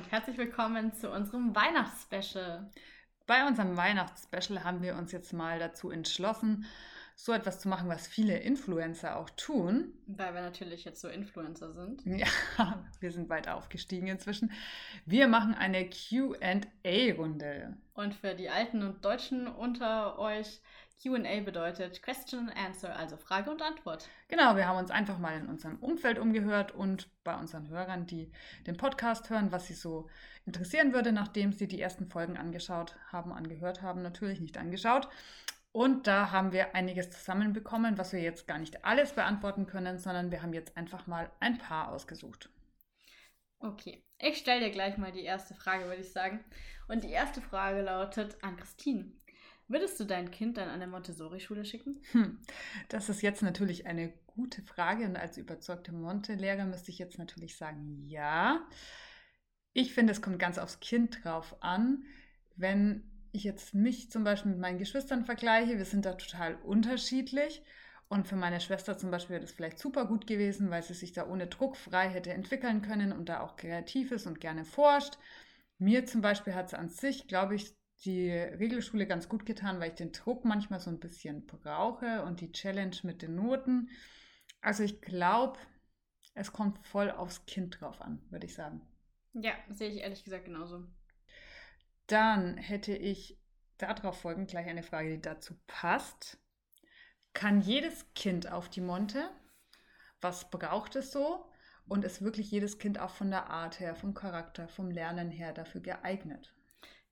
und herzlich willkommen zu unserem Weihnachtsspecial. Bei unserem Weihnachtsspecial haben wir uns jetzt mal dazu entschlossen, so etwas zu machen, was viele Influencer auch tun. Weil wir natürlich jetzt so Influencer sind. Ja, wir sind weit aufgestiegen inzwischen. Wir machen eine Q&A-Runde. Und für die Alten und Deutschen unter euch, Q&A bedeutet Question and Answer, also Frage und Antwort. Genau, wir haben uns einfach mal in unserem Umfeld umgehört und bei unseren Hörern, die den Podcast hören, was sie so interessieren würde, nachdem sie die ersten Folgen angehört haben. Und da haben wir einiges zusammenbekommen, was wir jetzt gar nicht alles beantworten können, sondern wir haben jetzt einfach mal ein paar ausgesucht. Okay, ich stelle dir gleich mal die erste Frage, würde ich sagen. Und die erste Frage lautet an Christine. Würdest du dein Kind dann an eine Montessori-Schule schicken? Das ist jetzt natürlich eine gute Frage und als überzeugte Monte-Lehrer müsste ich jetzt natürlich sagen, ja. Ich finde, es kommt ganz aufs Kind drauf an, wenn ich jetzt mich zum Beispiel mit meinen Geschwistern vergleiche, wir sind da total unterschiedlich und für meine Schwester zum Beispiel wäre das vielleicht super gut gewesen, weil sie sich da ohne Druck frei hätte entwickeln können und da auch kreativ ist und gerne forscht. Mir zum Beispiel hat es an sich, glaube ich, die Regelschule ganz gut getan, weil ich den Druck manchmal so ein bisschen brauche und die Challenge mit den Noten. Also ich glaube, es kommt voll aufs Kind drauf an, würde ich sagen. Ja, sehe ich ehrlich gesagt genauso. Dann hätte ich darauf folgend gleich eine Frage, die dazu passt. Kann jedes Kind auf die Monte? Was braucht es so? Und ist wirklich jedes Kind auch von der Art her, vom Charakter, vom Lernen her dafür geeignet?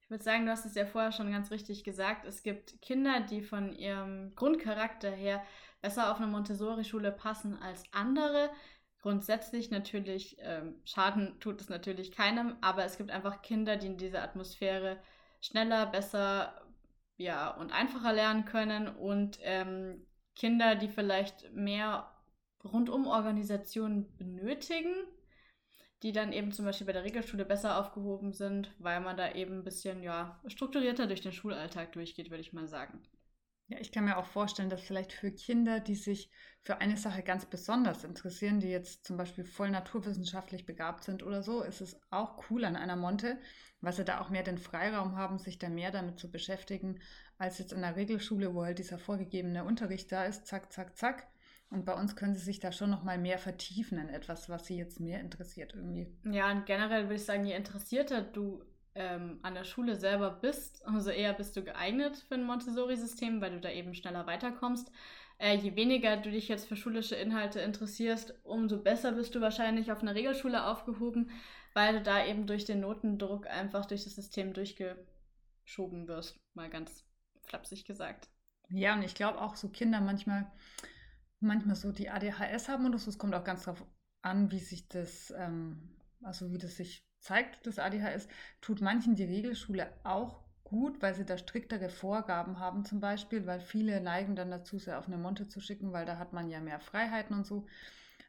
Ich würde sagen, du hast es ja vorher schon ganz richtig gesagt. Es gibt Kinder, die von ihrem Grundcharakter her besser auf eine Montessori-Schule passen als andere. Grundsätzlich natürlich, Schaden tut es natürlich keinem, aber es gibt einfach Kinder, die in dieser Atmosphäre schneller, besser und einfacher lernen können und Kinder, die vielleicht mehr Rundum-Organisationen benötigen, die dann eben zum Beispiel bei der Regelschule besser aufgehoben sind, weil man da eben ein bisschen strukturierter durch den Schulalltag durchgeht, würde ich mal sagen. Ja, ich kann mir auch vorstellen, dass vielleicht für Kinder, die sich für eine Sache ganz besonders interessieren, die jetzt zum Beispiel voll naturwissenschaftlich begabt sind oder so, ist es auch cool an einer Monte, weil sie da auch mehr den Freiraum haben, sich da mehr damit zu beschäftigen, als jetzt in der Regelschule, wo halt dieser vorgegebene Unterricht da ist, zack, zack, zack. Und bei uns können sie sich da schon nochmal mehr vertiefen in etwas, was sie jetzt mehr interessiert irgendwie. Ja, und generell würde ich sagen, je interessierter du an der Schule selber bist, umso eher bist du geeignet für ein Montessori-System, weil du da eben schneller weiterkommst. Je weniger du dich jetzt für schulische Inhalte interessierst, umso besser bist du wahrscheinlich auf einer Regelschule aufgehoben, weil du da eben durch den Notendruck einfach durch das System durchgeschoben wirst, mal ganz flapsig gesagt. Ja, und ich glaube auch so Kinder manchmal so die ADHS haben oder so, es kommt auch ganz drauf an, wie sich das, wie das sich zeigt, das ADHS, tut manchen die Regelschule auch gut, weil sie da striktere Vorgaben haben zum Beispiel, weil viele neigen dann dazu, sie auf eine Monte zu schicken, weil da hat man ja mehr Freiheiten und so.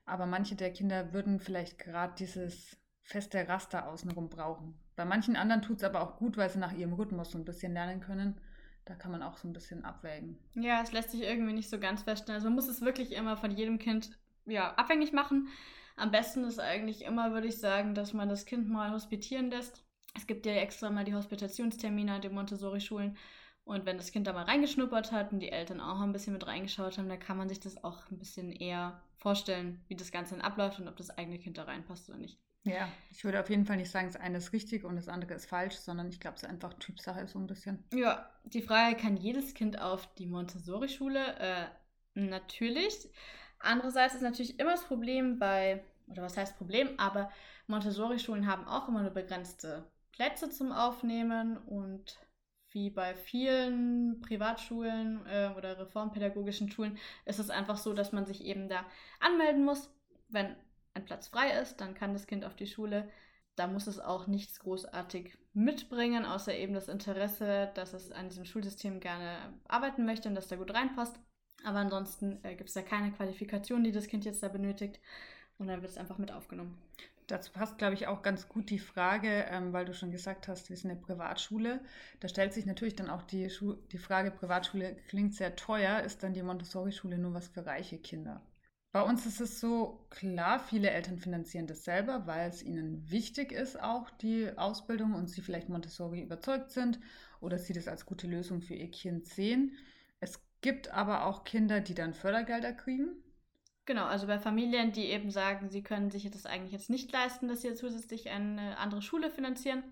Aber manche der Kinder würden vielleicht gerade dieses feste Raster außenrum brauchen. Bei manchen anderen tut es aber auch gut, weil sie nach ihrem Rhythmus so ein bisschen lernen können. Da kann man auch so ein bisschen abwägen. Ja, es lässt sich irgendwie nicht so ganz feststellen. Also man muss es wirklich immer von jedem Kind abhängig machen. Am besten ist eigentlich immer, würde ich sagen, dass man das Kind mal hospitieren lässt. Es gibt ja extra mal die Hospitationstermine an den Montessori-Schulen. Und wenn das Kind da mal reingeschnuppert hat und die Eltern auch ein bisschen mit reingeschaut haben, dann kann man sich das auch ein bisschen eher vorstellen, wie das Ganze dann abläuft und ob das eigene Kind da reinpasst oder nicht. Ja, ich würde auf jeden Fall nicht sagen, das eine ist richtig und das andere ist falsch, sondern ich glaube, es ist einfach Typsache so ein bisschen. Ja, die Frage, kann jedes Kind auf die Montessori-Schule? Natürlich. Andererseits ist natürlich immer das Problem aber Montessori-Schulen haben auch immer nur begrenzte Plätze zum Aufnehmen und wie bei vielen Privatschulen oder reformpädagogischen Schulen ist es einfach so, dass man sich eben da anmelden muss. Wenn ein Platz frei ist, dann kann das Kind auf die Schule. Da muss es auch nichts großartig mitbringen, außer eben das Interesse, dass es an diesem Schulsystem gerne arbeiten möchte und dass da gut reinpasst. Aber ansonsten gibt es da keine Qualifikation, die das Kind jetzt da benötigt. Und dann wird es einfach mit aufgenommen. Dazu passt, glaube ich, auch ganz gut die Frage, weil du schon gesagt hast, wir sind eine Privatschule. Da stellt sich natürlich dann auch die Frage, Privatschule klingt sehr teuer, ist dann die Montessori-Schule nur was für reiche Kinder? Bei uns ist es so, klar, viele Eltern finanzieren das selber, weil es ihnen wichtig ist, auch die Ausbildung, und sie vielleicht Montessori überzeugt sind oder sie das als gute Lösung für ihr Kind sehen. Es gibt aber auch Kinder, die dann Fördergelder kriegen. Genau, also bei Familien, die eben sagen, sie können sich das eigentlich jetzt nicht leisten, dass sie zusätzlich eine andere Schule finanzieren.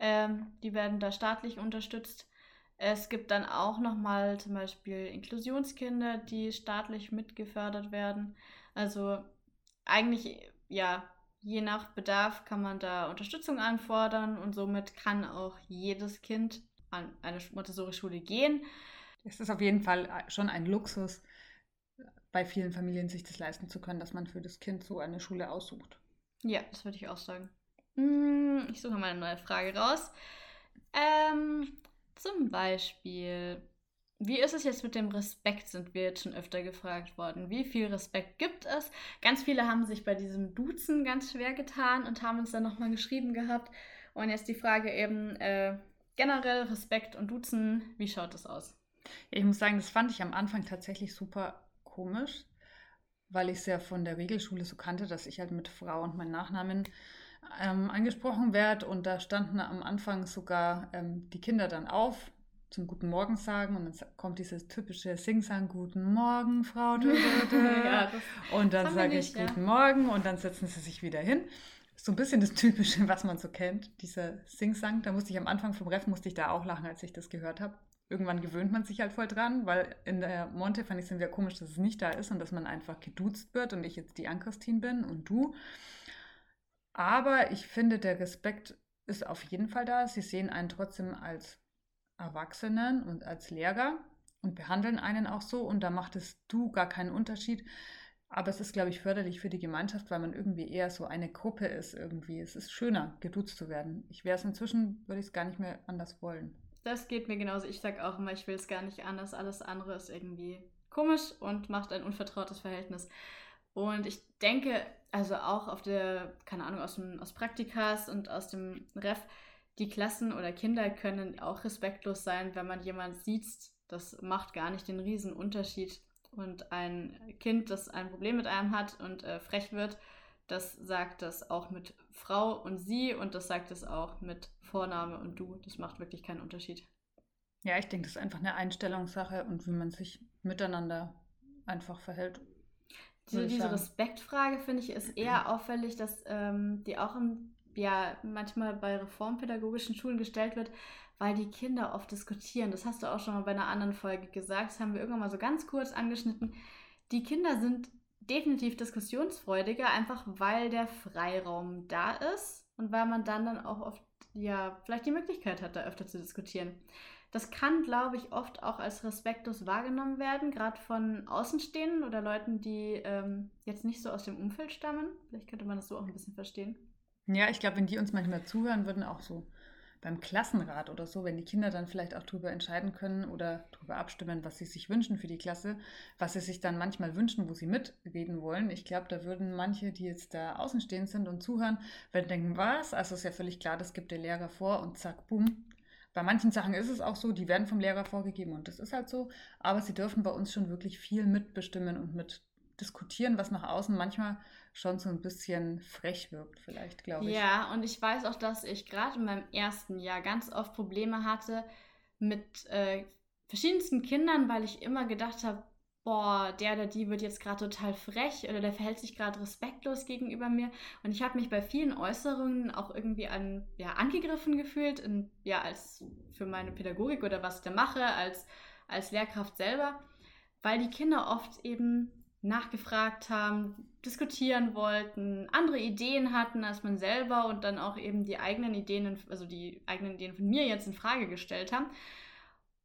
Die werden da staatlich unterstützt. Es gibt dann auch nochmal zum Beispiel Inklusionskinder, die staatlich mitgefördert werden. Also eigentlich, ja, je nach Bedarf kann man da Unterstützung anfordern und somit kann auch jedes Kind an eine Montessori-Schule gehen. Es ist auf jeden Fall schon ein Luxus, bei vielen Familien sich das leisten zu können, dass man für das Kind so eine Schule aussucht. Ja, das würde ich auch sagen. Ich suche mal eine neue Frage raus. Zum Beispiel, wie ist es jetzt mit dem Respekt, sind wir jetzt schon öfter gefragt worden. Wie viel Respekt gibt es? Ganz viele haben sich bei diesem Duzen ganz schwer getan und haben uns dann nochmal geschrieben gehabt. Und jetzt die Frage eben, generell Respekt und Duzen, wie schaut das aus? Ja, ich muss sagen, das fand ich am Anfang tatsächlich super komisch, weil ich es ja von der Regelschule so kannte, dass ich halt mit Frau und meinem Nachnamen angesprochen werde, und da standen am Anfang sogar die Kinder dann auf zum Guten Morgen sagen, und dann kommt dieses typische Singsang, Guten Morgen, Frau. Ja, und dann sage ich Guten Morgen und dann setzen sie sich wieder hin. So ein bisschen das Typische, was man so kennt, dieser Singsang. Da musste ich am Anfang vom Ref, musste ich da auch lachen, als ich das gehört habe. Irgendwann gewöhnt man sich halt voll dran, weil in der Monte fand ich es irgendwie komisch, dass es nicht da ist und dass man einfach geduzt wird und ich jetzt die Ann-Christine bin und du. Aber ich finde, der Respekt ist auf jeden Fall da. Sie sehen einen trotzdem als Erwachsenen und als Lehrer und behandeln einen auch so. Und da macht es du gar keinen Unterschied. Aber es ist, glaube ich, förderlich für die Gemeinschaft, weil man irgendwie eher so eine Gruppe ist irgendwie. Es ist schöner, geduzt zu werden. Ich wäre es inzwischen, würde ich es gar nicht mehr anders wollen. Das geht mir genauso. Ich sage auch immer, ich will es gar nicht anders. Alles andere ist irgendwie komisch und macht ein unvertrautes Verhältnis. Und ich denke, also auch auf der, keine Ahnung, aus Praktikas und aus dem Ref, die Klassen oder Kinder können auch respektlos sein, wenn man jemanden sieht. Das macht gar nicht den riesen Unterschied. Und ein Kind, das ein Problem mit einem hat und frech wird, das sagt das auch mit Frau und sie und das sagt es auch mit Vorname und du. Das macht wirklich keinen Unterschied. Ja, ich denke, das ist einfach eine Einstellungssache und wie man sich miteinander einfach verhält. Diese Respektfrage, finde ich, ist eher auffällig, dass die auch manchmal bei reformpädagogischen Schulen gestellt wird, weil die Kinder oft diskutieren. Das hast du auch schon mal bei einer anderen Folge gesagt. Das haben wir irgendwann mal so ganz kurz angeschnitten. Die Kinder sind definitiv diskussionsfreudiger, einfach weil der Freiraum da ist und weil man dann auch oft ja vielleicht die Möglichkeit hat, da öfter zu diskutieren. Das kann, glaube ich, oft auch als respektlos wahrgenommen werden, gerade von Außenstehenden oder Leuten, die jetzt nicht so aus dem Umfeld stammen. Vielleicht könnte man das so auch ein bisschen verstehen. Ja, ich glaube, wenn die uns manchmal zuhören würden, auch so beim Klassenrat oder so, wenn die Kinder dann vielleicht auch darüber entscheiden können oder darüber abstimmen, was sie sich wünschen für die Klasse, was sie sich dann manchmal wünschen, wo sie mitreden wollen. Ich glaube, da würden manche, die jetzt da außenstehend sind und zuhören, werden denken, was? Also ist ja völlig klar, das gibt der Lehrer vor und zack, boom. Bei manchen Sachen ist es auch so, die werden vom Lehrer vorgegeben und das ist halt so. Aber sie dürfen bei uns schon wirklich viel mitbestimmen und mitdiskutieren, was nach außen manchmal schon so ein bisschen frech wirkt vielleicht, glaube ich. Ja, und ich weiß auch, dass ich gerade in meinem ersten Jahr ganz oft Probleme hatte mit verschiedensten Kindern, weil ich immer gedacht habe, boah, der oder die wird jetzt gerade total frech oder der verhält sich gerade respektlos gegenüber mir. Und ich habe mich bei vielen Äußerungen auch irgendwie angegriffen gefühlt, als für meine Pädagogik oder was ich da mache, als Lehrkraft selber, weil die Kinder oft eben nachgefragt haben, diskutieren wollten, andere Ideen hatten als man selber und dann auch eben die eigenen Ideen von mir jetzt in Frage gestellt haben.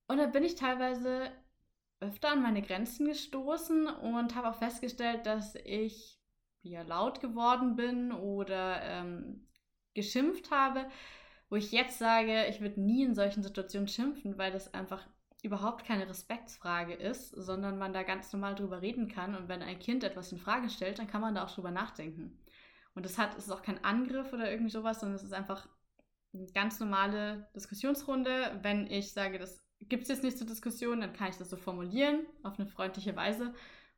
Und da bin ich teilweise öfter an meine Grenzen gestoßen und habe auch festgestellt, dass ich laut geworden bin oder geschimpft habe, wo ich jetzt sage, ich würde nie in solchen Situationen schimpfen, weil das einfach überhaupt keine Respektsfrage ist, sondern man da ganz normal drüber reden kann und wenn ein Kind etwas in Frage stellt, dann kann man da auch drüber nachdenken. Und es ist auch kein Angriff oder irgendwie sowas, sondern es ist einfach eine ganz normale Diskussionsrunde. Wenn ich sage, das gibt es jetzt nicht zur Diskussion, dann kann ich das so formulieren, auf eine freundliche Weise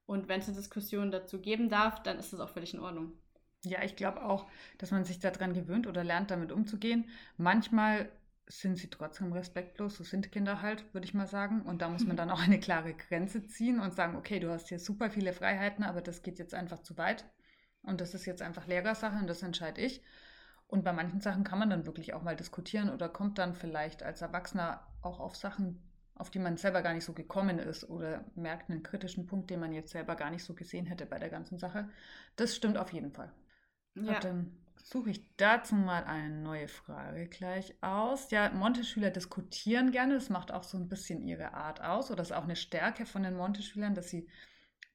Und wenn es eine Diskussion dazu geben darf, dann ist das auch völlig in Ordnung. Ja, ich glaube auch, dass man sich daran gewöhnt oder lernt, damit umzugehen. Manchmal sind sie trotzdem respektlos, so sind Kinder halt, würde ich mal sagen. Und da muss man dann auch eine klare Grenze ziehen und sagen, okay, du hast hier super viele Freiheiten, aber das geht jetzt einfach zu weit. Und das ist jetzt einfach Lehrersache und das entscheide ich. Und bei manchen Sachen kann man dann wirklich auch mal diskutieren oder kommt dann vielleicht als Erwachsener auch auf Sachen, auf die man selber gar nicht so gekommen ist oder merkt einen kritischen Punkt, den man jetzt selber gar nicht so gesehen hätte bei der ganzen Sache. Das stimmt auf jeden Fall. Ja. Und dann suche ich dazu mal eine neue Frage gleich aus. Ja, Monte-Schüler diskutieren gerne. Das macht auch so ein bisschen ihre Art aus oder ist auch eine Stärke von den Monte-Schülern, dass sie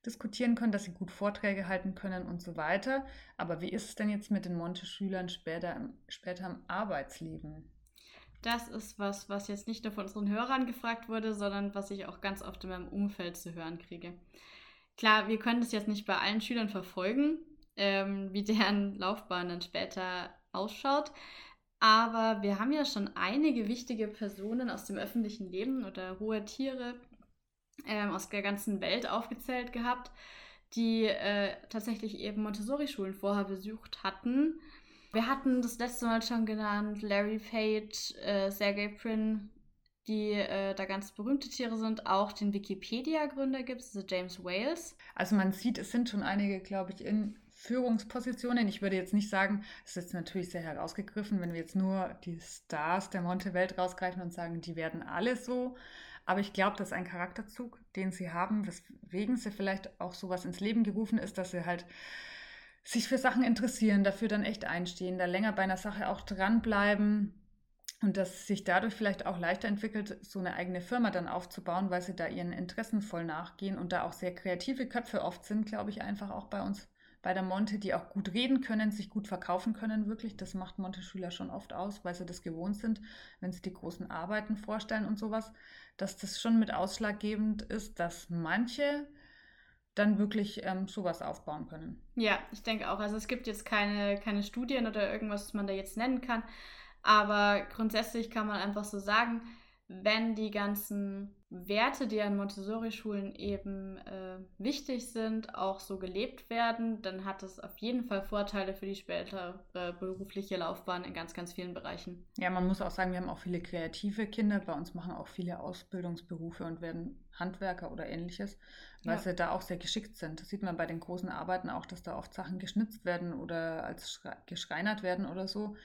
diskutieren können, dass sie gut Vorträge halten können und so weiter. Aber wie ist es denn jetzt mit den Monte-Schülern später im Arbeitsleben? Das ist was jetzt nicht nur von unseren Hörern gefragt wurde, sondern was ich auch ganz oft in meinem Umfeld zu hören kriege. Klar, wir können das jetzt nicht bei allen Schülern verfolgen, wie deren Laufbahn dann später ausschaut. Aber wir haben ja schon einige wichtige Personen aus dem öffentlichen Leben oder hohe Tiere aus der ganzen Welt aufgezählt gehabt, die tatsächlich eben Montessori-Schulen vorher besucht hatten. Wir hatten das letzte Mal schon genannt Larry Page, Sergey Brin, die da ganz berühmte Tiere sind. Auch den Wikipedia-Gründer gibt es, also James Wales. Also man sieht, es sind schon einige, glaube ich, in Führungspositionen. Ich würde jetzt nicht sagen, es ist natürlich sehr herausgegriffen, wenn wir jetzt nur die Stars der Monte-Welt rausgreifen und sagen, die werden alle so. Aber ich glaube, das ist ein Charakterzug, den sie haben, weswegen sie vielleicht auch sowas ins Leben gerufen ist, dass sie halt sich für Sachen interessieren, dafür dann echt einstehen, da länger bei einer Sache auch dranbleiben und dass sich dadurch vielleicht auch leichter entwickelt, so eine eigene Firma dann aufzubauen, weil sie da ihren Interessen voll nachgehen und da auch sehr kreative Köpfe oft sind, glaube ich, einfach auch bei uns, bei der Monte, die auch gut reden können, sich gut verkaufen können, wirklich. Das macht Monte-Schüler schon oft aus, weil sie das gewohnt sind, wenn sie die großen Arbeiten vorstellen und sowas, dass das schon mit ausschlaggebend ist, dass manche dann wirklich sowas aufbauen können. Ja, ich denke auch. Also es gibt jetzt keine Studien oder irgendwas, was man da jetzt nennen kann. Aber grundsätzlich kann man einfach so sagen, wenn die ganzen Werte, die an Montessori-Schulen eben wichtig sind, auch so gelebt werden, dann hat das auf jeden Fall Vorteile für die spätere berufliche Laufbahn in ganz, ganz vielen Bereichen. Ja, man muss auch sagen, wir haben auch viele kreative Kinder. Bei uns machen auch viele Ausbildungsberufe und werden Handwerker oder Ähnliches, weil sie da auch sehr geschickt sind. Das sieht man bei den großen Arbeiten auch, dass da oft Sachen geschnitzt werden oder als geschreinert werden oder so.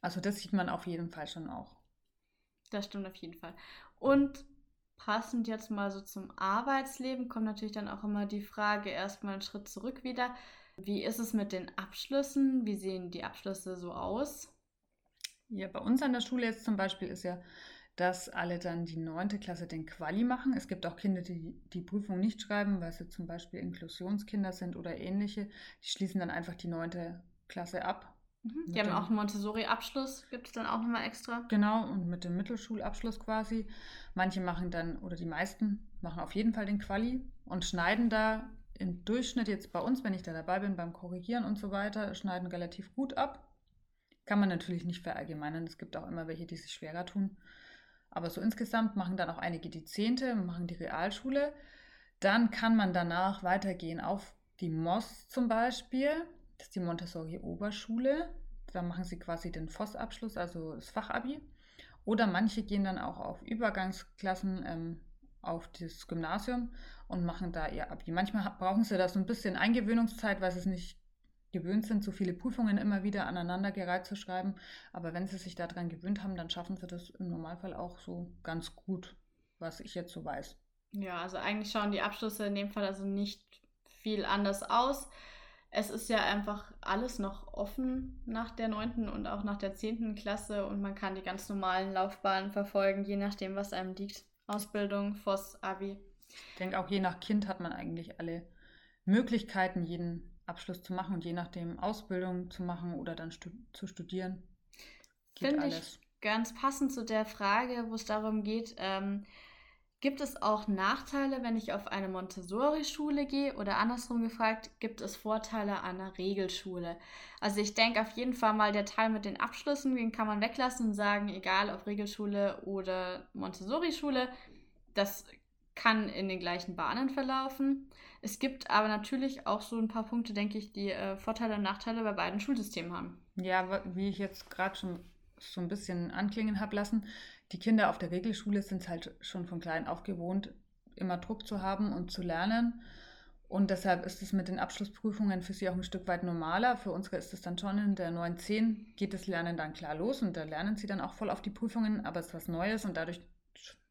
Also das sieht man auf jeden Fall schon auch. Das stimmt auf jeden Fall. Und passend jetzt mal so zum Arbeitsleben kommt natürlich dann auch immer die Frage, erstmal einen Schritt zurück wieder. Wie ist es mit den Abschlüssen? Wie sehen die Abschlüsse so aus? Ja, bei uns an der Schule jetzt zum Beispiel ist ja, dass alle dann die 9. Klasse den Quali machen. Es gibt auch Kinder, die die Prüfung nicht schreiben, weil sie zum Beispiel Inklusionskinder sind oder ähnliche. Die schließen dann einfach die 9. Klasse ab. Die haben auch einen Montessori-Abschluss, gibt es dann auch nochmal extra. Genau, und mit dem Mittelschulabschluss quasi. Manche machen dann, oder die meisten, machen auf jeden Fall den Quali und schneiden da im Durchschnitt jetzt bei uns, wenn ich da dabei bin, beim Korrigieren und so weiter, schneiden relativ gut ab. Kann man natürlich nicht verallgemeinern, es gibt auch immer welche, die sich schwerer tun. Aber so insgesamt machen dann auch einige die 10., machen die Realschule. Dann kann man danach weitergehen auf die MOS zum Beispiel. Das ist die Montessori-Oberschule. Da machen sie quasi den FOS-Abschluss, also das Fachabi. Oder manche gehen dann auch auf Übergangsklassen auf das Gymnasium und machen da ihr Abi. Manchmal brauchen sie da so ein bisschen Eingewöhnungszeit, weil sie es nicht gewöhnt sind, so viele Prüfungen immer wieder aneinandergereiht zu schreiben. Aber wenn sie sich daran gewöhnt haben, dann schaffen sie das im Normalfall auch so ganz gut, was ich jetzt so weiß. Ja, also eigentlich schauen die Abschlüsse in dem Fall also nicht viel anders aus. Es ist ja einfach alles noch offen nach der 9. und auch nach der 10. Klasse und man kann die ganz normalen Laufbahnen verfolgen, je nachdem, was einem liegt. Ausbildung, FOS, Abi. Ich denke auch, je nach Kind hat man eigentlich alle Möglichkeiten, jeden Abschluss zu machen und je nachdem Ausbildung zu machen oder dann zu studieren. Finde ich ganz passend zu der Frage, wo es darum geht, gibt es auch Nachteile, wenn ich auf eine Montessori-Schule gehe? Oder andersrum gefragt, gibt es Vorteile an einer Regelschule? Also ich denke auf jeden Fall mal, der Teil mit den Abschlüssen, den kann man weglassen und sagen, egal ob Regelschule oder Montessori-Schule, das kann in den gleichen Bahnen verlaufen. Es gibt aber natürlich auch so ein paar Punkte, denke ich, die Vorteile und Nachteile bei beiden Schulsystemen haben. Ja, wie ich jetzt gerade schon so ein bisschen anklingen habe lassen, die Kinder auf der Regelschule sind es halt schon von klein auf gewohnt, immer Druck zu haben und zu lernen. Und deshalb ist es mit den Abschlussprüfungen für sie auch ein Stück weit normaler. Für unsere ist es dann schon in der 9.10 geht das Lernen dann klar los und da lernen sie dann auch voll auf die Prüfungen, aber es ist was Neues und dadurch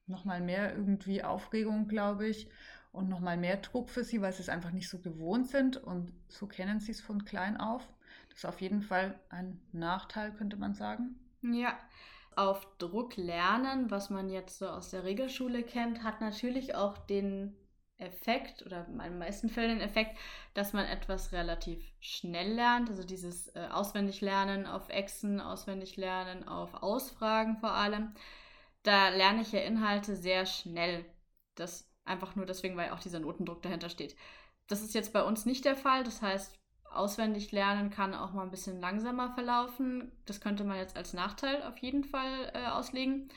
nochmal mehr irgendwie Aufregung, glaube ich, und nochmal mehr Druck für sie, weil sie es einfach nicht so gewohnt sind und so kennen sie es von klein auf. Das ist auf jeden Fall ein Nachteil, könnte man sagen. Ja, auf Druck lernen, was man jetzt so aus der Regelschule kennt, hat natürlich auch den Effekt oder in den meisten Fällen den Effekt, dass man etwas relativ schnell lernt, also dieses Auswendiglernen auf Echsen, Auswendiglernen auf Ausfragen vor allem. Da lerne ich ja Inhalte sehr schnell. Das einfach nur deswegen, weil auch dieser Notendruck dahinter steht. Das ist jetzt bei uns nicht der Fall. Das heißt, Auswendiglernen kann auch mal ein bisschen langsamer verlaufen. Das könnte man jetzt als Nachteil auf jeden Fall auslegen.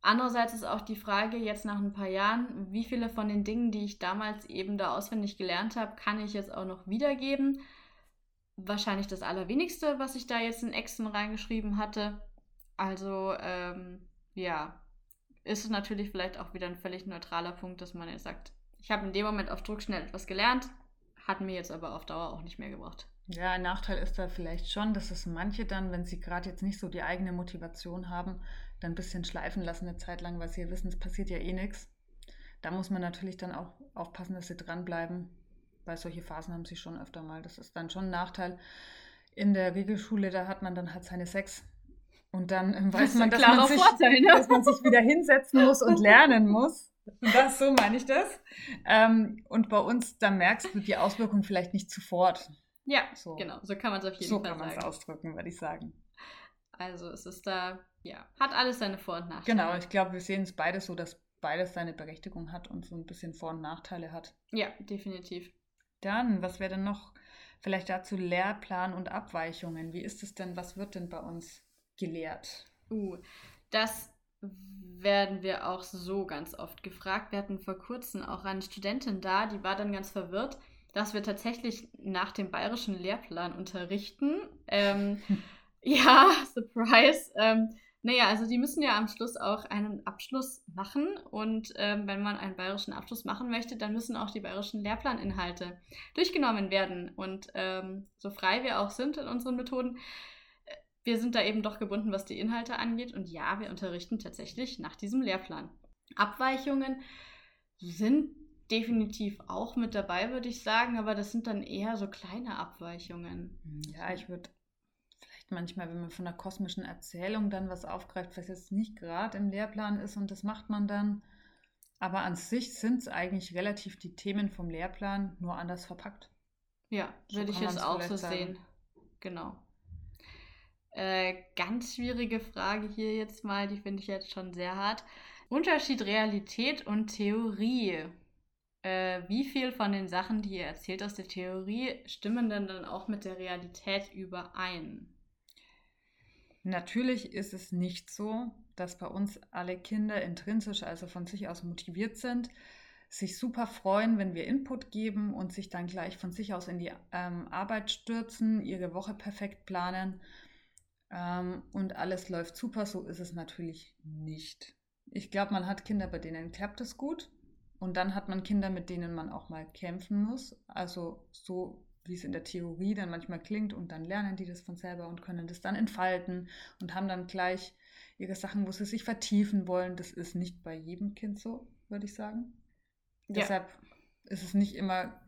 Andererseits ist auch die Frage jetzt nach ein paar Jahren, wie viele von den Dingen, die ich damals eben da auswendig gelernt habe, kann ich jetzt auch noch wiedergeben? Wahrscheinlich das Allerwenigste, was ich da jetzt in Echsen reingeschrieben hatte. Also, ja, ist es natürlich vielleicht auch wieder ein völlig neutraler Punkt, dass man jetzt sagt, ich habe in dem Moment auf Druck schnell etwas gelernt, hat mir jetzt aber auf Dauer auch nicht mehr gebracht. Ja, ein Nachteil ist da vielleicht schon, dass es manche dann, wenn sie gerade jetzt nicht so die eigene Motivation haben, dann ein bisschen schleifen lassen eine Zeit lang, weil sie ja wissen, es passiert ja eh nichts. Da muss man natürlich dann auch aufpassen, dass sie dranbleiben, weil solche Phasen haben sie schon öfter mal. Das ist dann schon ein Nachteil. In der Regelschule, da hat man dann halt seine 6. Und dann weiß man, dass man sich wieder hinsetzen muss und lernen muss. Das, so meine ich das. Und bei uns, da merkst du die Auswirkungen vielleicht nicht sofort. Ja, so. Genau. So kann man es auf jeden Fall sagen. So kann man es ausdrücken, würde ich sagen. Also es ist da, ja, hat alles seine Vor- und Nachteile. Genau, ich glaube, wir sehen es beides so, dass beides seine Berechtigung hat und so ein bisschen Vor- und Nachteile hat. Ja, definitiv. Dann, was wäre denn noch vielleicht dazu Lehrplan und Abweichungen? Wie ist es denn, was wird denn bei uns gelehrt? Das werden wir auch so ganz oft gefragt. Wir hatten vor kurzem auch eine Studentin da, die war dann ganz verwirrt, dass wir tatsächlich nach dem bayerischen Lehrplan unterrichten. Ja, surprise. Also die müssen ja am Schluss auch einen Abschluss machen und wenn man einen bayerischen Abschluss machen möchte, dann müssen auch die bayerischen Lehrplaninhalte durchgenommen werden und so frei wir auch sind in unseren Methoden, wir sind da eben doch gebunden, was die Inhalte angeht. Und ja, wir unterrichten tatsächlich nach diesem Lehrplan. Abweichungen sind definitiv auch mit dabei, würde ich sagen. Aber das sind dann eher so kleine Abweichungen. Ja, ich würde vielleicht manchmal, wenn man von einer kosmischen Erzählung dann was aufgreift, was jetzt nicht gerade im Lehrplan ist und das macht man dann. Aber an sich sind es eigentlich relativ die Themen vom Lehrplan, nur anders verpackt. Ja, würde ich jetzt auch so sehen. Genau. Ganz schwierige Frage hier jetzt mal, die finde ich jetzt schon sehr hart. Unterschied Realität und Theorie. Wie viel von den Sachen, die ihr erzählt aus der Theorie, stimmen denn dann auch mit der Realität überein? Natürlich ist es nicht so, dass bei uns alle Kinder intrinsisch, also von sich aus motiviert sind, sich super freuen, wenn wir Input geben und sich dann gleich von sich aus in die Arbeit stürzen, ihre Woche perfekt planen. Und alles läuft super, so ist es natürlich nicht. Ich glaube, man hat Kinder, bei denen klappt es gut und dann hat man Kinder, mit denen man auch mal kämpfen muss, also so wie es in der Theorie dann manchmal klingt und dann lernen die das von selber und können das dann entfalten und haben dann gleich ihre Sachen, wo sie sich vertiefen wollen. Das ist nicht bei jedem Kind so, würde ich sagen. Ja. Deshalb ist es nicht immer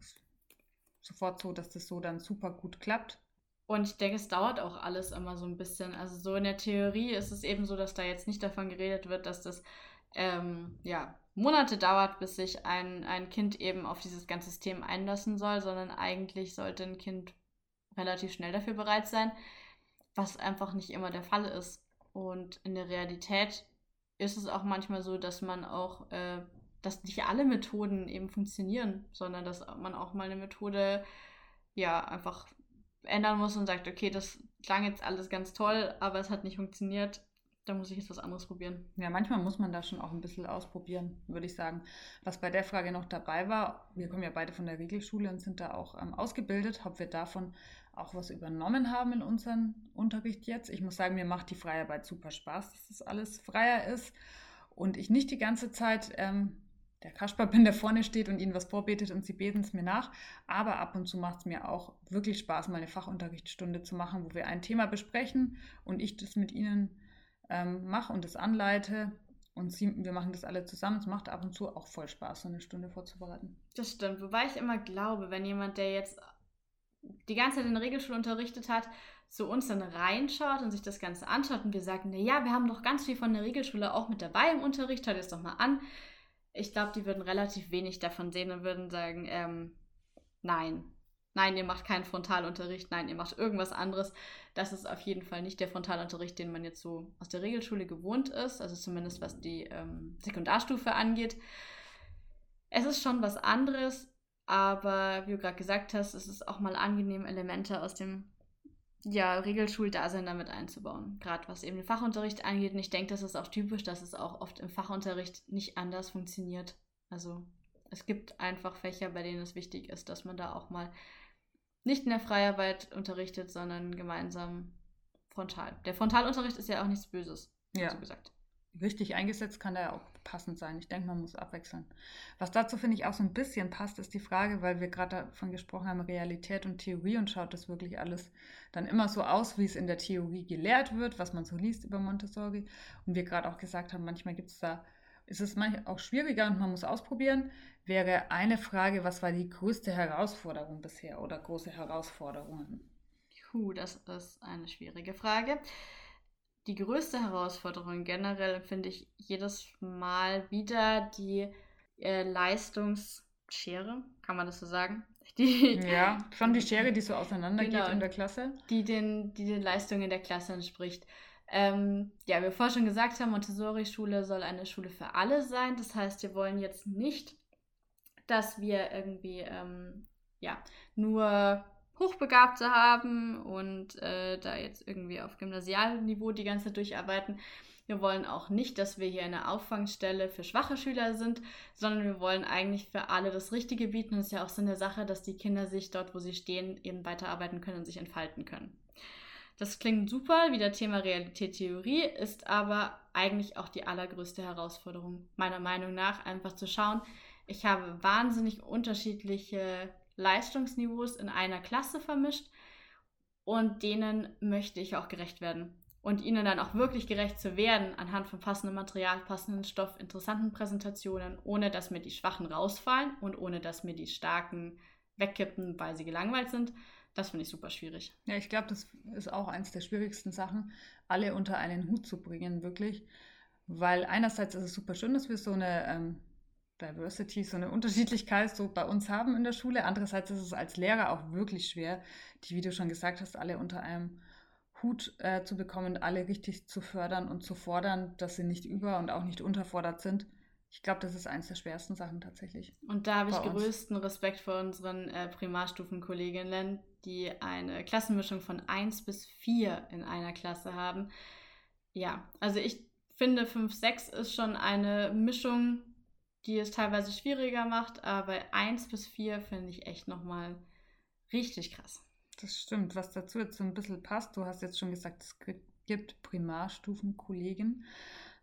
sofort so, dass das so dann super gut klappt. Und ich denke, es dauert auch alles immer so ein bisschen. Also so in der Theorie ist es eben so, dass da jetzt nicht davon geredet wird, dass das Monate dauert, bis sich ein Kind eben auf dieses ganze System einlassen soll, sondern eigentlich sollte ein Kind relativ schnell dafür bereit sein, was einfach nicht immer der Fall ist. Und in der Realität ist es auch manchmal so, dass man auch, dass nicht alle Methoden eben funktionieren, sondern dass man auch mal eine Methode, ja, einfach ändern muss und sagt, okay, das klang jetzt alles ganz toll, aber es hat nicht funktioniert, da muss ich jetzt was anderes probieren. Ja, manchmal muss man da schon auch ein bisschen ausprobieren, würde ich sagen. Was bei der Frage noch dabei war, wir kommen ja beide von der Regelschule und sind da auch ausgebildet, ob wir davon auch was übernommen haben in unseren Unterricht jetzt. Ich muss sagen, mir macht die Freiarbeit super Spaß, dass das alles freier ist und ich nicht die ganze Zeit der Kaspar bin, der vorne steht und ihnen was vorbetet und sie beten es mir nach. Aber ab und zu macht es mir auch wirklich Spaß, mal eine Fachunterrichtsstunde zu machen, wo wir ein Thema besprechen und ich das mit ihnen mache und das anleite. Und wir machen das alle zusammen. Es macht ab und zu auch voll Spaß, so eine Stunde vorzubereiten. Das stimmt. Wobei ich immer glaube, wenn jemand, der jetzt die ganze Zeit in der Regelschule unterrichtet hat, zu uns dann reinschaut und sich das Ganze anschaut und wir sagen, naja, wir haben doch ganz viel von der Regelschule auch mit dabei im Unterricht, hört ihr es doch mal an. Ich glaube, die würden relativ wenig davon sehen und würden sagen, nein, ihr macht keinen Frontalunterricht, nein, ihr macht irgendwas anderes. Das ist auf jeden Fall nicht der Frontalunterricht, den man jetzt so aus der Regelschule gewohnt ist, also zumindest was die Sekundarstufe angeht. Es ist schon was anderes, aber wie du gerade gesagt hast, es ist auch mal angenehm, Elemente aus dem Regelschuldasein damit einzubauen, gerade was eben den Fachunterricht angeht. Und ich denke, das ist auch typisch, dass es auch oft im Fachunterricht nicht anders funktioniert. Also es gibt einfach Fächer, bei denen es wichtig ist, dass man da auch mal nicht in der Freiarbeit unterrichtet, sondern gemeinsam frontal. Der Frontalunterricht ist ja auch nichts Böses, so gesagt. Richtig eingesetzt kann der auch passend sein. Ich denke, man muss abwechseln. Was dazu, finde ich, auch so ein bisschen passt, ist die Frage, weil wir gerade davon gesprochen haben, Realität und Theorie und schaut das wirklich alles dann immer so aus, wie es in der Theorie gelehrt wird, was man so liest über Montessori. Und wir gerade auch gesagt haben, manchmal ist es manchmal auch schwieriger und man muss ausprobieren. Wäre eine Frage, was war die größte Herausforderung bisher oder große Herausforderungen? Das ist eine schwierige Frage. Die größte Herausforderung generell finde ich jedes Mal wieder die Leistungsschere, kann man das so sagen? Schon die Schere, die so auseinandergeht in der Klasse. Die den Leistungen der Klasse entspricht. Wie wir vorher schon gesagt haben, Montessori-Schule soll eine Schule für alle sein. Das heißt, wir wollen jetzt nicht, dass wir irgendwie nur Hochbegabte haben und da jetzt irgendwie auf Gymnasialniveau die ganze Zeit durcharbeiten. Wir wollen auch nicht, dass wir hier eine Auffangstelle für schwache Schüler sind, sondern wir wollen eigentlich für alle das Richtige bieten. Und es ist ja auch Sinn der Sache, dass die Kinder sich dort, wo sie stehen, eben weiterarbeiten können und sich entfalten können. Das klingt super, wieder Thema Realität, Theorie, ist aber eigentlich auch die allergrößte Herausforderung, meiner Meinung nach, einfach zu schauen. Ich habe wahnsinnig unterschiedliche Leistungsniveaus in einer Klasse vermischt und denen möchte ich auch gerecht werden. Und ihnen dann auch wirklich gerecht zu werden, anhand von passendem Material, passendem Stoff, interessanten Präsentationen, ohne dass mir die Schwachen rausfallen und ohne dass mir die Starken wegkippen, weil sie gelangweilt sind, das finde ich super schwierig. Ja, ich glaube, das ist auch eins der schwierigsten Sachen, alle unter einen Hut zu bringen, wirklich. Weil einerseits ist es super schön, dass wir so eine Diversity, so eine Unterschiedlichkeit so bei uns haben in der Schule. Andererseits ist es als Lehrer auch wirklich schwer, die, wie du schon gesagt hast, alle unter einem Hut zu bekommen, alle richtig zu fördern und zu fordern, dass sie nicht über- und auch nicht unterfordert sind. Ich glaube, das ist eines der schwersten Sachen tatsächlich. Und da habe ich größten Respekt vor unseren Primarstufenkolleginnen, die eine Klassenmischung von 1 bis 4 in einer Klasse haben. Ja, also ich finde 5, 6 ist schon eine Mischung, die es teilweise schwieriger macht, aber 1 bis 4 finde ich echt nochmal richtig krass. Das stimmt, was dazu jetzt so ein bisschen passt, du hast jetzt schon gesagt, es gibt Primarstufenkollegen.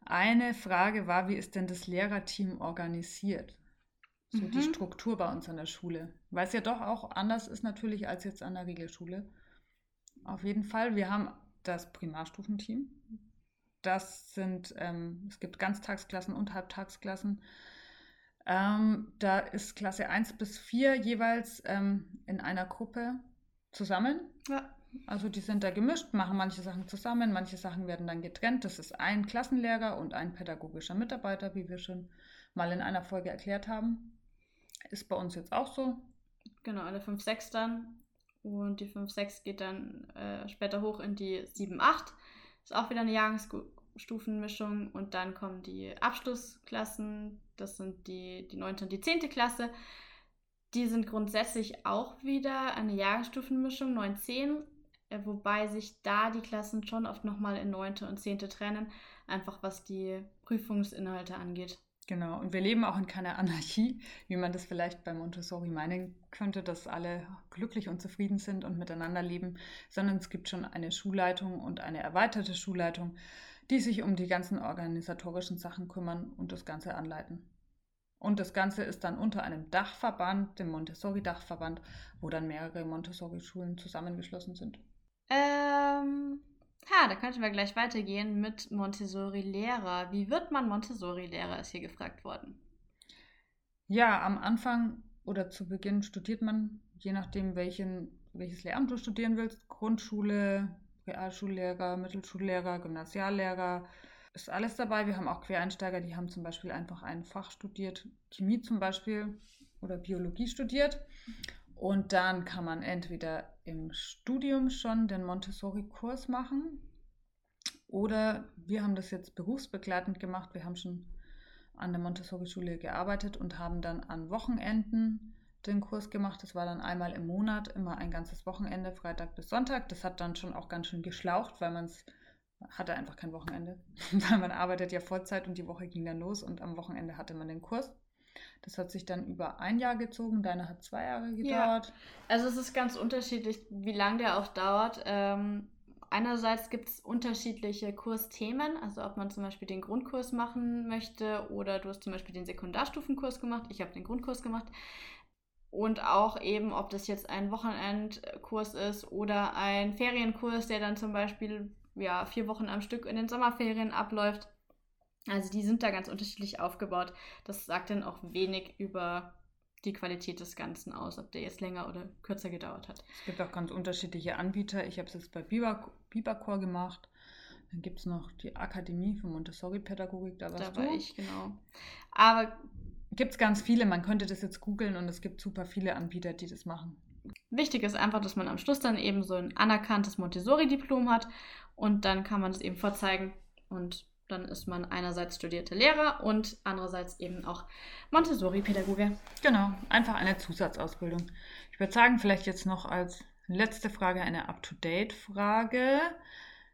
Eine Frage war, wie ist denn das Lehrerteam organisiert? So die Struktur bei uns an der Schule, weil es ja doch auch anders ist natürlich als jetzt an der Regelschule. Auf jeden Fall, wir haben das Primarstufenteam. Das sind, es gibt Ganztagsklassen und Halbtagsklassen. Da ist Klasse 1 bis 4 jeweils in einer Gruppe zusammen. Ja. Also die sind da gemischt, machen manche Sachen zusammen, manche Sachen werden dann getrennt. Das ist ein Klassenlehrer und ein pädagogischer Mitarbeiter, wie wir schon mal in einer Folge erklärt haben. Ist bei uns jetzt auch so. Genau, alle 5-6 dann. Und die 5-6 geht dann später hoch in die 7-8. Ist auch wieder eine Jahrgangsstufenmischung. Und dann kommen die Abschlussklassen. Das sind die 9. und die 10. Klasse. Die sind grundsätzlich auch wieder eine Jahrgangsstufenmischung, 9, 10. wobei sich da die Klassen schon oft nochmal in 9. und 10. trennen, einfach was die Prüfungsinhalte angeht. Genau, und wir leben auch in keiner Anarchie, wie man das vielleicht bei Montessori meinen könnte, dass alle glücklich und zufrieden sind und miteinander leben, sondern es gibt schon eine Schulleitung und eine erweiterte Schulleitung, die sich um die ganzen organisatorischen Sachen kümmern und das Ganze anleiten. Und das Ganze ist dann unter einem Dachverband, dem Montessori-Dachverband, wo dann mehrere Montessori-Schulen zusammengeschlossen sind. Da könnten wir gleich weitergehen mit Montessori-Lehrer. Wie wird man Montessori-Lehrer, ist hier gefragt worden. Ja, am Anfang oder zu Beginn studiert man, je nachdem welches Lehramt du studieren willst, Grundschule, Realschullehrer, Mittelschullehrer, Gymnasiallehrer, ist alles dabei. Wir haben auch Quereinsteiger, die haben zum Beispiel einfach ein Fach studiert, Chemie zum Beispiel oder Biologie studiert. Und dann kann man entweder im Studium schon den Montessori-Kurs machen oder wir haben das jetzt berufsbegleitend gemacht. Wir haben schon an der Montessori-Schule gearbeitet und haben dann an Wochenenden den Kurs gemacht. Das war dann einmal im Monat, immer ein ganzes Wochenende, Freitag bis Sonntag. Das hat dann schon auch ganz schön geschlaucht, weil man hatte einfach kein Wochenende, weil man arbeitet ja Vollzeit und die Woche ging dann los und am Wochenende hatte man den Kurs. Das hat sich dann über ein Jahr gezogen, deine hat 2 Jahre gedauert. Ja. Also es ist ganz unterschiedlich, wie lange der auch dauert. Einerseits gibt es unterschiedliche Kursthemen, also ob man zum Beispiel den Grundkurs machen möchte oder du hast zum Beispiel den Sekundarstufenkurs gemacht, ich habe den Grundkurs gemacht. Und auch eben, ob das jetzt ein Wochenendkurs ist oder ein Ferienkurs, der dann zum Beispiel 4 Wochen am Stück in den Sommerferien abläuft. Also die sind da ganz unterschiedlich aufgebaut. Das sagt dann auch wenig über die Qualität des Ganzen aus, ob der jetzt länger oder kürzer gedauert hat. Es gibt auch ganz unterschiedliche Anbieter. Ich habe es jetzt bei Bibacor gemacht. Dann gibt es noch die Akademie für Montessori-Pädagogik. Da war ich, genau. Aber gibt es ganz viele. Man könnte das jetzt googeln und es gibt super viele Anbieter, die das machen. Wichtig ist einfach, dass man am Schluss dann eben so ein anerkanntes Montessori-Diplom hat und dann kann man es eben vorzeigen und dann ist man einerseits studierte Lehrer und andererseits eben auch Montessori-Pädagoge. Genau, einfach eine Zusatzausbildung. Ich würde sagen, vielleicht jetzt noch als letzte Frage eine Up-to-Date-Frage.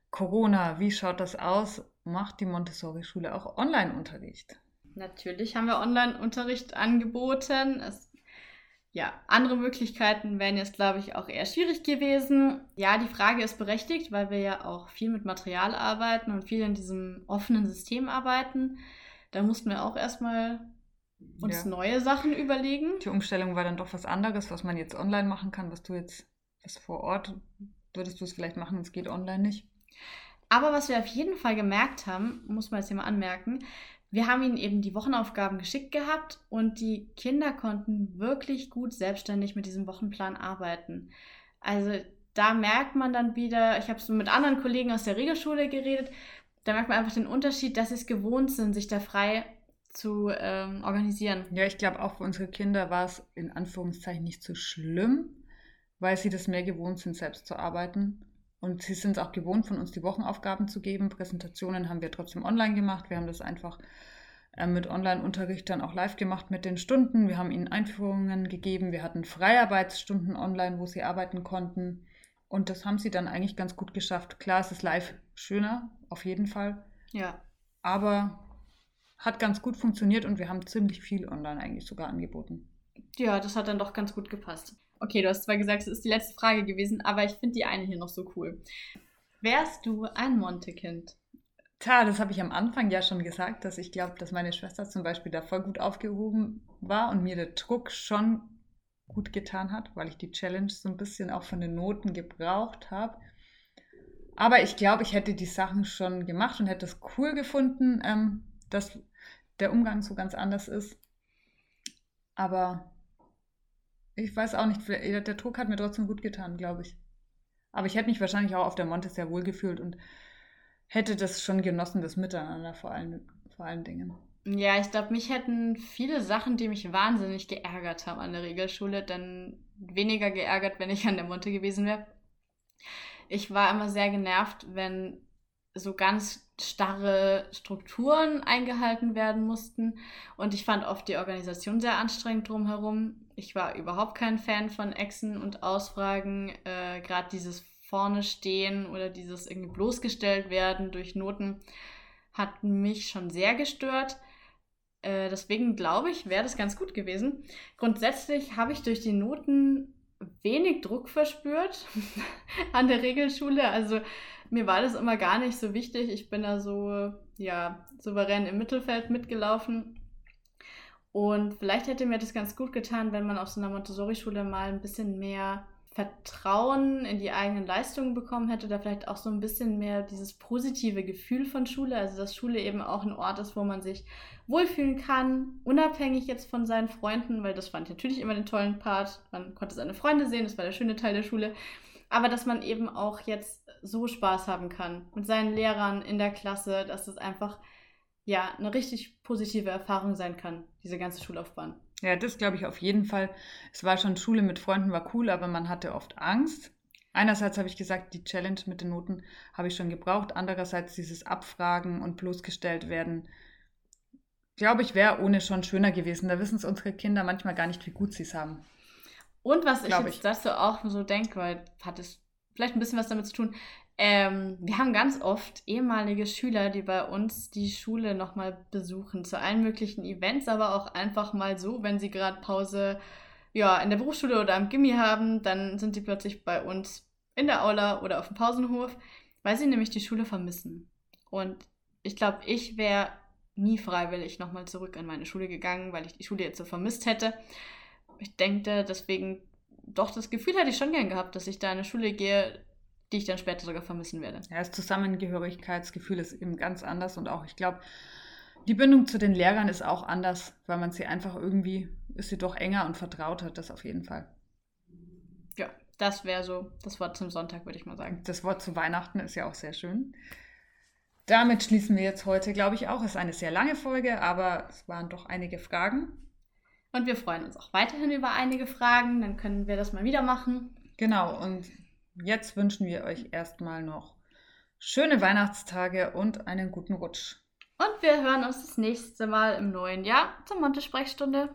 Corona, wie schaut das aus? Macht die Montessori-Schule auch Online-Unterricht? Natürlich haben wir Online-Unterricht angeboten. Andere Möglichkeiten wären jetzt, glaube ich, auch eher schwierig gewesen. Ja, die Frage ist berechtigt, weil wir ja auch viel mit Material arbeiten und viel in diesem offenen System arbeiten. Da mussten wir auch erstmal uns neue Sachen überlegen. Die Umstellung war dann doch was anderes, was man jetzt online machen kann, was vor Ort, würdest du es vielleicht machen, es geht online nicht. Aber was wir auf jeden Fall gemerkt haben, muss man jetzt hier mal anmerken, wir haben ihnen eben die Wochenaufgaben geschickt gehabt und die Kinder konnten wirklich gut selbstständig mit diesem Wochenplan arbeiten. Also da merkt man dann wieder, ich habe so mit anderen Kollegen aus der Regelschule geredet, da merkt man einfach den Unterschied, dass sie es gewohnt sind, sich da frei zu organisieren. Ja, ich glaube auch für unsere Kinder war es in Anführungszeichen nicht so schlimm, weil sie das mehr gewohnt sind, selbst zu arbeiten. Und sie sind es auch gewohnt, von uns die Wochenaufgaben zu geben. Präsentationen haben wir trotzdem online gemacht. Wir haben das einfach mit Online-Unterricht dann auch live gemacht mit den Stunden. Wir haben ihnen Einführungen gegeben. Wir hatten Freiarbeitsstunden online, wo sie arbeiten konnten. Und das haben sie dann eigentlich ganz gut geschafft. Klar, es ist live schöner, auf jeden Fall. Ja. Aber hat ganz gut funktioniert und wir haben ziemlich viel online eigentlich sogar angeboten. Ja, das hat dann doch ganz gut gepasst. Okay, du hast zwar gesagt, es ist die letzte Frage gewesen, aber ich finde die eine hier noch so cool. Wärst du ein Monte-Kind? Tja, das habe ich am Anfang ja schon gesagt, dass ich glaube, dass meine Schwester zum Beispiel da voll gut aufgehoben war und mir der Druck schon gut getan hat, weil ich die Challenge so ein bisschen auch von den Noten gebraucht habe. Aber ich glaube, ich hätte die Sachen schon gemacht und hätte es cool gefunden, dass der Umgang so ganz anders ist. Aber ich weiß auch nicht, der Druck hat mir trotzdem gut getan, glaube ich. Aber ich hätte mich wahrscheinlich auch auf der Monte sehr wohl gefühlt und hätte das schon genossen, das Miteinander vor allen Dingen. Ja, ich glaube, mich hätten viele Sachen, die mich wahnsinnig geärgert haben an der Regelschule, dann weniger geärgert, wenn ich an der Monte gewesen wäre. Ich war immer sehr genervt, wenn so ganz starre Strukturen eingehalten werden mussten und ich fand oft die Organisation sehr anstrengend drumherum. Ich war überhaupt kein Fan von Echsen und Ausfragen, gerade dieses vorne stehen oder dieses irgendwie bloßgestellt werden durch Noten hat mich schon sehr gestört. Deswegen glaube ich, wäre das ganz gut gewesen. Grundsätzlich habe ich durch die Noten wenig Druck verspürt an der Regelschule. Also mir war das immer gar nicht so wichtig. Ich bin da so, ja, souverän im Mittelfeld mitgelaufen. Und vielleicht hätte mir das ganz gut getan, wenn man auf so einer Montessori-Schule mal ein bisschen mehr Vertrauen in die eigenen Leistungen bekommen hätte, oder vielleicht auch so ein bisschen mehr dieses positive Gefühl von Schule, also dass Schule eben auch ein Ort ist, wo man sich wohlfühlen kann, unabhängig jetzt von seinen Freunden, weil das fand ich natürlich immer den tollen Part, man konnte seine Freunde sehen, das war der schöne Teil der Schule, aber dass man eben auch jetzt so Spaß haben kann mit seinen Lehrern in der Klasse, dass es einfach ja eine richtig positive Erfahrung sein kann, diese ganze Schullaufbahn. Ja, das glaube ich auf jeden Fall. Es war schon, Schule mit Freunden war cool, aber man hatte oft Angst. Einerseits habe ich gesagt, die Challenge mit den Noten habe ich schon gebraucht. Andererseits dieses Abfragen und bloßgestellt werden, glaube ich, wäre ohne schon schöner gewesen. Da wissen es unsere Kinder manchmal gar nicht, wie gut sie es haben. Und was ich jetzt dazu auch so denke, weil hat es vielleicht ein bisschen was damit zu tun, wir haben ganz oft ehemalige Schüler, die bei uns die Schule nochmal besuchen, zu allen möglichen Events, aber auch einfach mal so, wenn sie gerade Pause ja, in der Berufsschule oder am Gimmi haben, dann sind die plötzlich bei uns in der Aula oder auf dem Pausenhof, weil sie nämlich die Schule vermissen. Und ich glaube, ich wäre nie freiwillig nochmal zurück an meine Schule gegangen, weil ich die Schule jetzt so vermisst hätte. Ich denke, deswegen, doch, das Gefühl hatte ich schon gern gehabt, dass ich da in eine Schule gehe, die ich dann später sogar vermissen werde. Ja, das Zusammengehörigkeitsgefühl ist eben ganz anders und auch, ich glaube, die Bindung zu den Lehrern ist auch anders, weil man sie einfach irgendwie, ist sie doch enger und vertrauter, das auf jeden Fall. Ja, das wäre so das Wort zum Sonntag, würde ich mal sagen. Das Wort zu Weihnachten ist ja auch sehr schön. Damit schließen wir jetzt heute, glaube ich, auch. Es ist eine sehr lange Folge, aber es waren doch einige Fragen. Und wir freuen uns auch weiterhin über einige Fragen, dann können wir das mal wieder machen. Genau, und jetzt wünschen wir euch erstmal noch schöne Weihnachtstage und einen guten Rutsch. Und wir hören uns das nächste Mal im neuen Jahr zur Monte-Sprechstunde.